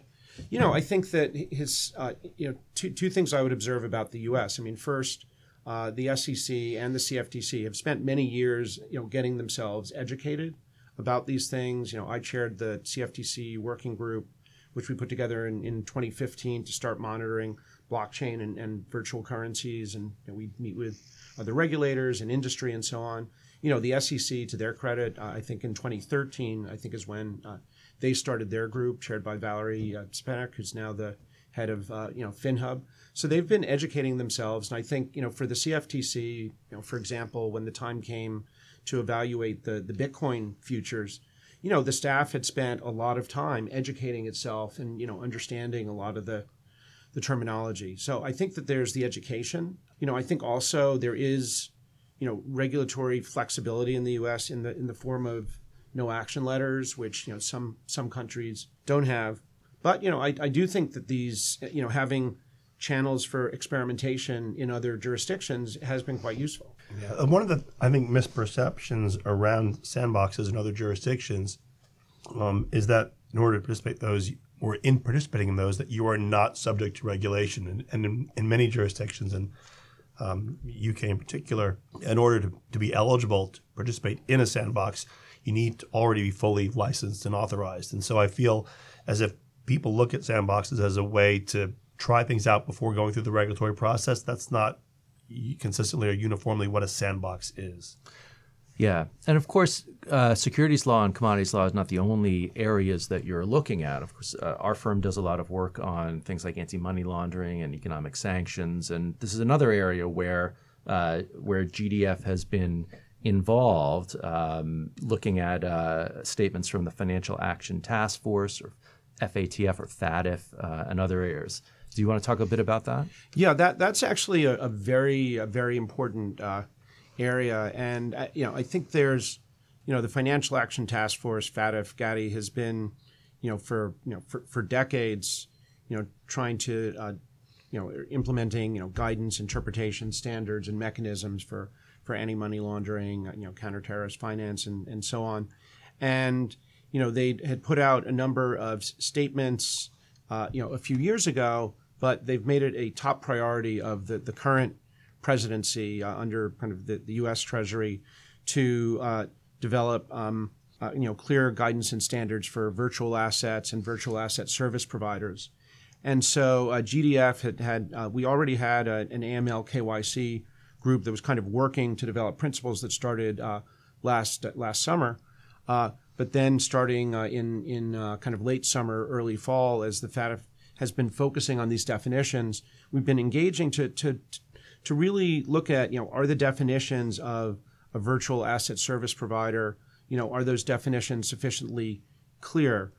you know, I think that his, you know, two things I would observe about the U.S. I mean, first, the SEC and the CFTC have spent many years, you know, getting themselves educated about these things. You know, I chaired the CFTC working group, which we put together in 2015 to start monitoring blockchain and virtual currencies. And you know, we meet with the regulators and industry and so on. You know, the SEC, to their credit, I think in 2013, I think is when they started their group, chaired by Valerie Spenek, who's now the head of, you know, FinHub. So they've been educating themselves. And I think, you know, for the CFTC, you know, for example, when the time came to evaluate the Bitcoin futures, you know, the staff had spent a lot of time educating itself and, you know, understanding a lot of the terminology. So I think that there's the education. You know, I think also there is, you know, regulatory flexibility in the U.S. in the form of no action letters, which, you know, some countries don't have. But, you know, I do think that these, you know, having channels for experimentation in other jurisdictions has been quite useful. Yeah. One of the, I think, misperceptions around sandboxes in other jurisdictions is that in order to participate those or in participating in those, that you are not subject to regulation. And in many jurisdictions, and UK in particular, in order to be eligible to participate in a sandbox, you need to already be fully licensed and authorized. And so I feel as if people look at sandboxes as a way to try things out before going through the regulatory process. That's not consistently or uniformly what a sandbox is. Yeah. And of course, securities law and commodities law is not the only areas that you're looking at. Of course, our firm does a lot of work on things like anti-money laundering and economic sanctions. And this is another area where GDF has been involved, looking at statements from the Financial Action Task Force or FATF or FATF and other areas. Do you want to talk a bit about that? Yeah, that's actually a very important area. And, you know, I think there's, you know, the Financial Action Task Force, FATF, GATI, has been, for decades, you know, trying to, implementing, guidance, interpretation, standards, and mechanisms for anti-money laundering, counter-terrorist finance, and so on. And, you know, they had put out a number of statements, a few years ago, but they've made it a top priority of the current presidency under kind of the U.S. Treasury to develop clear guidance and standards for virtual assets and virtual asset service providers. And so GDF had an AML KYC group that was kind of working to develop principles that started last summer. But then starting in kind of late summer, early fall, as the FATF has been focusing on these definitions, we've been engaging to really look at, are the definitions of a virtual asset service provider, are those definitions sufficiently clear?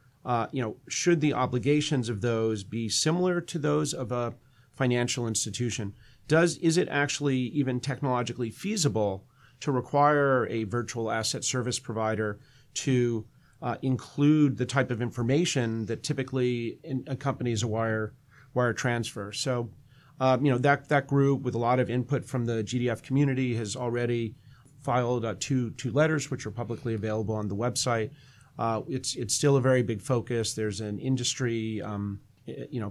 Should the obligations of those be similar to those of a financial institution? Is it actually even technologically feasible to require a virtual asset service provider to include the type of information that typically accompanies a wire transfer? So, that group, with a lot of input from the GDF community, has already filed two letters, which are publicly available on the website. It's still a very big focus. There's an industry,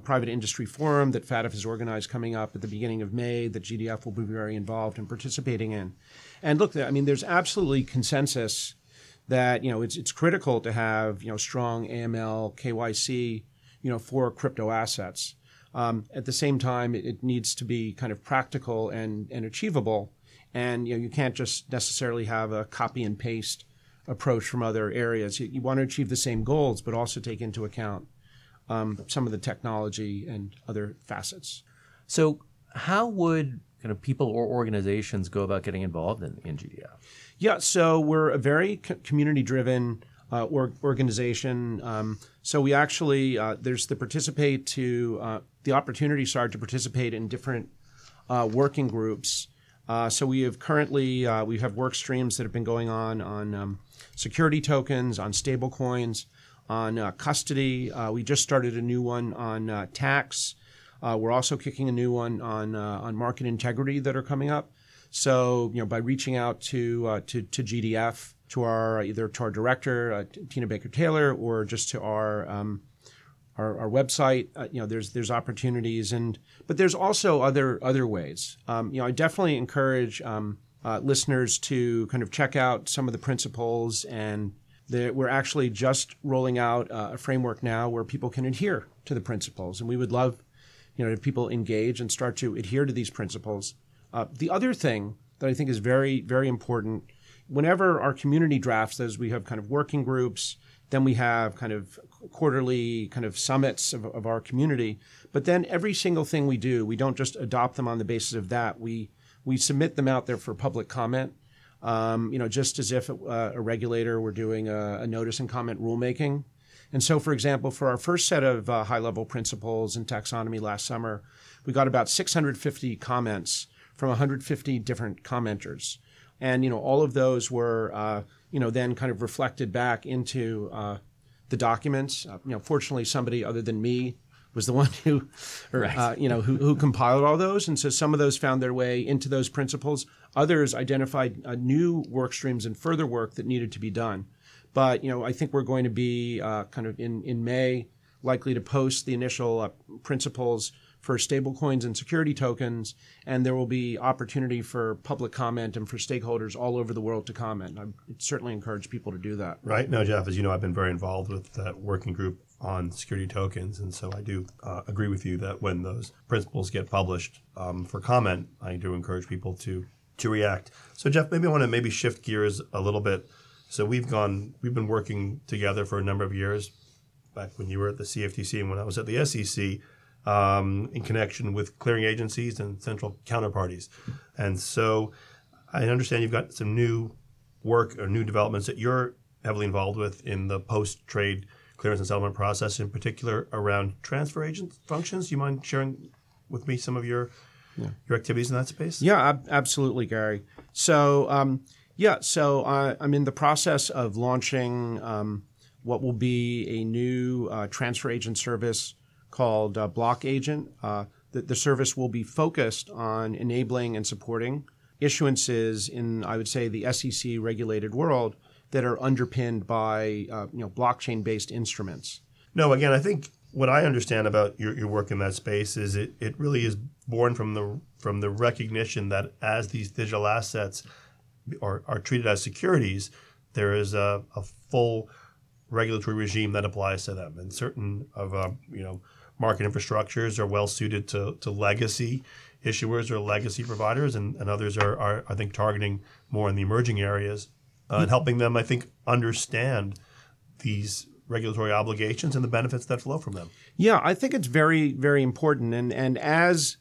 private industry forum that FATF has organized coming up at the beginning of May that GDF will be very involved in participating in. And look, there's absolutely consensus that, it's critical to have, strong AML, KYC, for crypto assets. At the same time, it needs to be kind of practical and achievable. And, you can't just necessarily have a copy and paste approach from other areas. You want to achieve the same goals, but also take into account some of the technology and other facets. So how would people or organizations go about getting involved in GDF? Yeah, so we're a very community-driven organization. So we actually, there's the opportunity, to participate in different working groups. So we have currently, we have work streams that have been going on security tokens, on stablecoins, on custody. We just started a new one on tax. We're also kicking a new one on market integrity that are coming up. So, by reaching out to GDF, to our either to our director, Tina Baker Taylor, or just to our website, there's opportunities, but there's also other ways. I definitely encourage listeners to kind of check out some of the principles, and we're actually just rolling out a framework now where people can adhere to the principles, and we would love, if people engage and start to adhere to these principles. The other thing that I think is very, very important, whenever our community drafts those, we have kind of working groups. Then we have kind of quarterly kind of summits of our community. But then every single thing we do, we don't just adopt them on the basis of that. We submit them out there for public comment, just as if a regulator were doing a notice and comment rulemaking. And so, for example, for our first set of high-level principles and taxonomy last summer, we got about 650 comments from 150 different commenters. And, all of those were... then kind of reflected back into the documents. Fortunately, somebody other than me was the one who compiled all those. And so some of those found their way into those principles. Others identified new work streams and further work that needed to be done. But, I think we're going to be kind of in May likely to post the initial principles for stablecoins and security tokens, and there will be opportunity for public comment and for stakeholders all over the world to comment. I certainly encourage people to do that. Right. No, Jeff, as you know, I've been very involved with that working group on security tokens, and so I do agree with you that when those principles get published for comment, I do encourage people to react. So, Jeff, maybe I want to shift gears a little bit. So we've been working together for a number of years, back when you were at the CFTC and when I was at the SEC, in connection with clearing agencies and central counterparties. And so I understand you've got some new work or new developments that you're heavily involved with in the post-trade clearance and settlement process, in particular around transfer agent functions. Do you mind sharing with me some of your activities in that space? Yeah, absolutely, Gary. So, I'm in the process of launching what will be a new transfer agent service called Block Agent. The service will be focused on enabling and supporting issuances in, I would say, the SEC-regulated world that are underpinned by blockchain-based instruments. No, again, I think what I understand about your work in that space is it really is born from the recognition that as these digital assets are treated as securities, there is a full regulatory regime that applies to them. And certain of market infrastructures are well suited to legacy issuers or legacy providers, and others are I think targeting more in the emerging areas and helping them, I think, understand these regulatory obligations and the benefits that flow from them. Yeah, I think it's very, very important. And as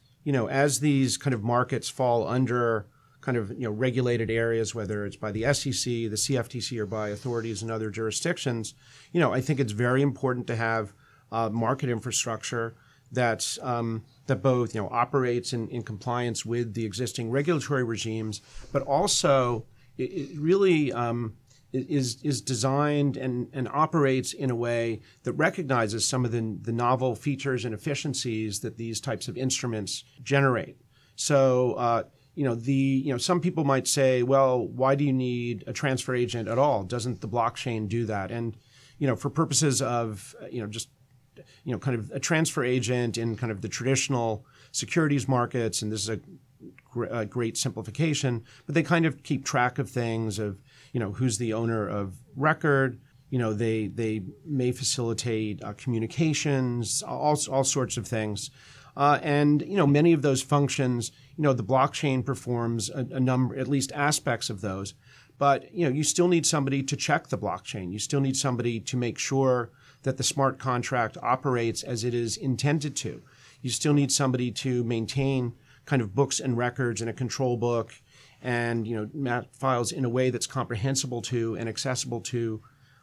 as these kind of markets fall under kind of regulated areas, whether it's by the SEC, the CFTC, or by authorities in other jurisdictions, I think it's very important to have market infrastructure that's that both operates in compliance with the existing regulatory regimes, but also it really is designed and operates in a way that recognizes some of the novel features and efficiencies that these types of instruments generate. So some people might say, well, why do you need a transfer agent at all? Doesn't the blockchain do that? And for purposes of kind of a transfer agent in kind of the traditional securities markets, and this is a great simplification, but they kind of keep track of things, of who's the owner of record. They may facilitate communications, all sorts of things, and many of those functions the blockchain performs a number, at least aspects of those. But you still need somebody to check the blockchain. You still need somebody to make sure that the smart contract operates as it is intended to. You still need somebody to maintain kind of books and records in a control book and map files in a way that's comprehensible to and accessible to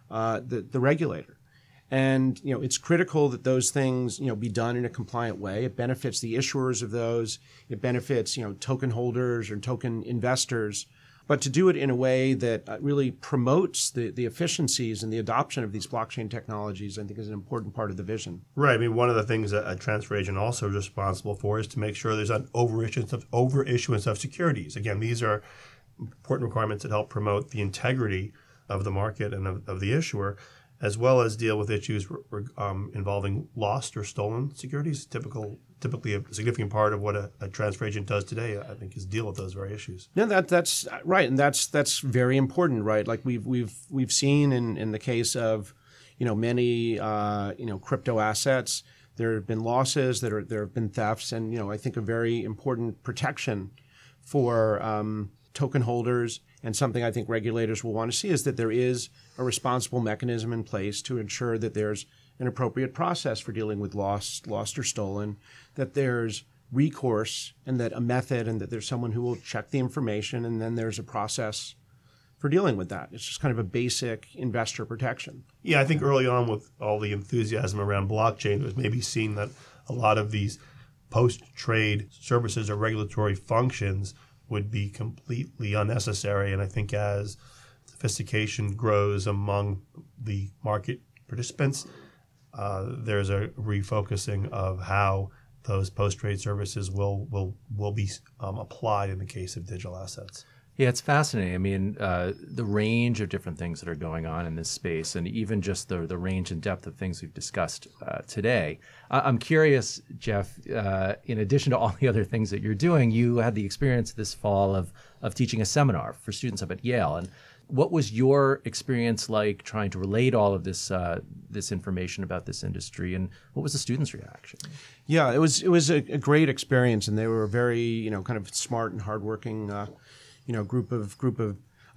the regulator. And it's critical that those things be done in a compliant way. It benefits the issuers of those. It benefits token holders or token investors. But to do it in a way that really promotes the efficiencies and the adoption of these blockchain technologies, I think, is an important part of the vision. Right. I mean, one of the things that a transfer agent also is responsible for is to make sure there's an over-issuance of securities. Again, these are important requirements that help promote the integrity of the market and of the issuer, as well as deal with issues involving lost or stolen securities. Typically a significant part of what a transfer agent does today, I think, is deal with those very issues. No, that's right, and that's very important, right? Like we've seen in the case of many crypto assets, there have been losses, there have been thefts, and I think a very important protection for token holders. And something I think regulators will want to see is that there is a responsible mechanism in place to ensure that there's an appropriate process for dealing with lost or stolen, that there's recourse and that a method and that there's someone who will check the information, and then there's a process for dealing with that. It's just kind of a basic investor protection. Yeah, I think early on with all the enthusiasm around blockchain, it was maybe seen that a lot of these post-trade services or regulatory functions would be completely unnecessary. And I think as sophistication grows among the market participants, there's a refocusing of how those post-trade services will be applied in the case of digital assets. Yeah, it's fascinating. I mean, the range of different things that are going on in this space, and even just the range and depth of things we've discussed today. I'm curious, Jeff, in addition to all the other things that you're doing, you had the experience this fall of teaching a seminar for students up at Yale. And what was your experience like trying to relate all of this this information about this industry, and what was the students' reaction? Yeah, it was a great experience, and they were very kind of smart and hardworking group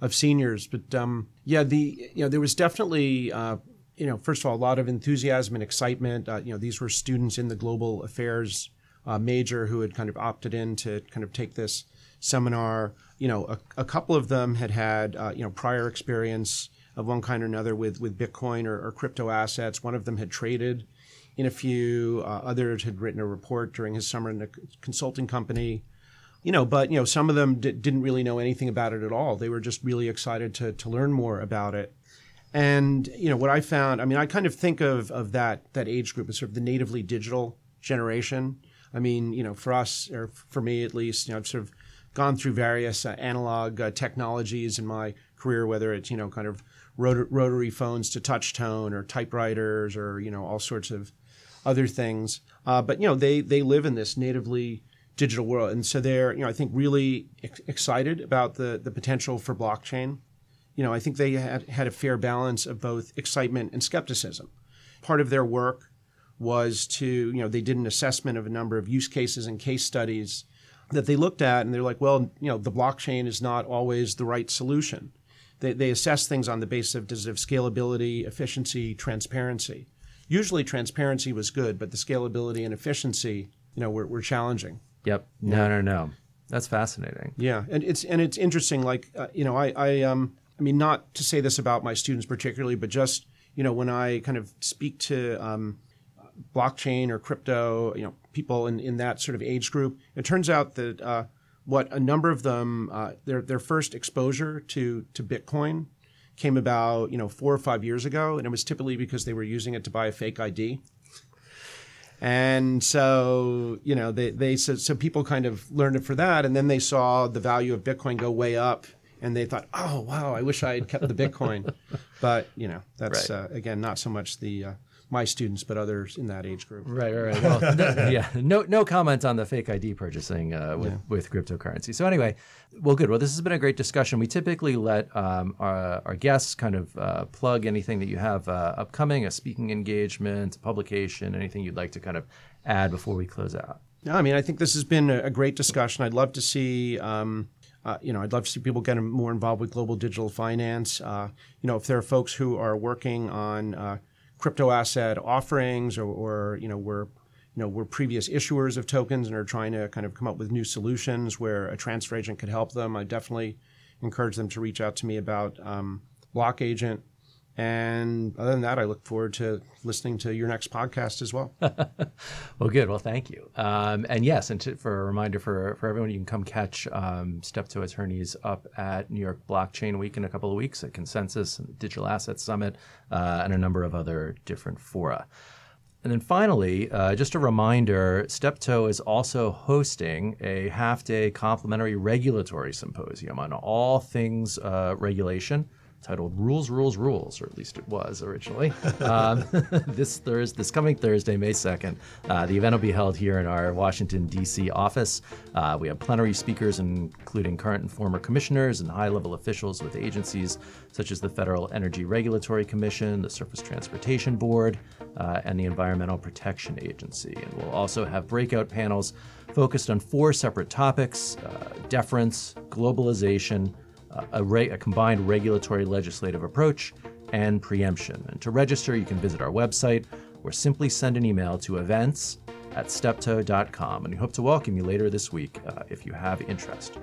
of seniors. But there was definitely first of all a lot of enthusiasm and excitement. These were students in the global affairs major who had kind of opted in to kind of take this seminar. A couple of them had prior experience of one kind or another with Bitcoin or crypto assets. One of them had traded in a few. Others had written a report during his summer in a consulting company. But some of them didn't really know anything about it at all. They were just really excited to learn more about it. And, what I found, I mean, I kind of think of that age group as sort of the natively digital generation. I mean, for us, or for me at least, I've sort of gone through various analog technologies in my career, whether it's, kind of rotary phones to touch tone or typewriters or, all sorts of other things. But, they live in this natively digital world. And so they're, I think, really excited about the potential for blockchain. you know, I think they had a fair balance of both excitement and skepticism. Part of their work was to, you know, they did an assessment of a number of use cases and case studies that they looked at, and they're like, well, you know, the blockchain is not always the right solution. They assess things on the basis of scalability, efficiency, transparency. Usually transparency was good, but the scalability and efficiency, you know, were challenging. Yep. No. That's fascinating. Yeah, and it's interesting. Like, you know, I mean, not to say this about my students particularly, but just, you know, when I kind of speak to blockchain or crypto, you know, people in that sort of age group, it turns out that what a number of them, their first exposure to Bitcoin came about, you know, 4 or 5 years ago, and it was typically because they were using it to buy a fake ID. And so, you know, so people kind of learned it for that, and then they saw the value of Bitcoin go way up, and they thought, oh, wow, I wish I had kept the Bitcoin. But, you know, that's, right. Again, not so much the my students, but others in that age group. Right. Well, no comment on the fake ID purchasing with cryptocurrency. So anyway, well, good. Well, this has been a great discussion. We typically let our guests kind of plug anything that you have upcoming, a speaking engagement, a publication, anything you'd like to kind of add before we close out. No, I mean, I think this has been a great discussion. I'd love to see... I'd love to see people get more involved with global digital finance. You know, if there are folks who are working on crypto asset offerings, or you know, we're previous issuers of tokens and are trying to kind of come up with new solutions where a transfer agent could help them, I definitely encourage them to reach out to me about Block Agent. And other than that, I look forward to listening to your next podcast as well. Well, good. Well, thank you. And yes, and for a reminder for everyone, you can come catch Steptoe Attorneys up at New York Blockchain Week in a couple of weeks at Consensus and the Digital Assets Summit and a number of other different fora. And then finally, just a reminder, Steptoe is also hosting a half-day complimentary regulatory symposium on all things regulation, titled Rules, Rules, Rules, or at least it was originally. This coming Thursday, May 2nd, the event will be held here in our Washington, D.C. office. We have plenary speakers, including current and former commissioners and high-level officials with agencies such as the Federal Energy Regulatory Commission, the Surface Transportation Board, and the Environmental Protection Agency. And we'll also have breakout panels focused on 4 separate topics, deference, globalization, a combined regulatory legislative approach, and preemption. And to register, you can visit our website or simply send an email to events@steptoe.com. And we hope to welcome you later this week if you have interest.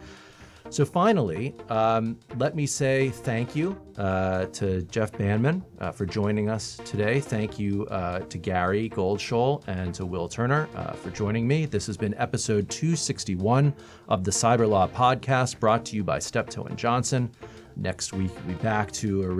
So finally, let me say thank you to Jeff Bandman for joining us today. Thank you to Gary Goldsholle and to Will Turner for joining me. This has been episode 261 of the Cyberlaw Podcast, brought to you by Steptoe & Johnson. Next week, we'll be back to your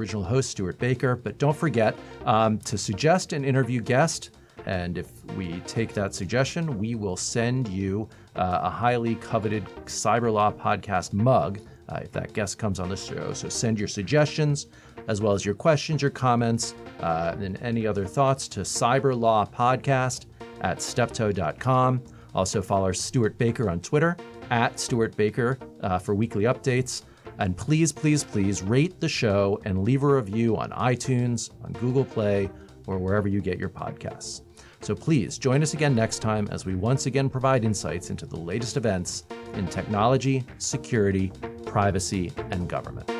original host, Stuart Baker. But don't forget to suggest an interview guest. And if we take that suggestion, we will send you a highly coveted Cyberlaw Podcast mug if that guest comes on the show. So send your suggestions, as well as your questions, your comments, and any other thoughts to cyberlawpodcast@steptoe.com. Also follow Stuart Baker on Twitter, @Stuart Baker, for weekly updates. And please, please, please rate the show and leave a review on iTunes, on Google Play, or wherever you get your podcasts. So please join us again next time as we once again provide insights into the latest events in technology, security, privacy, and government.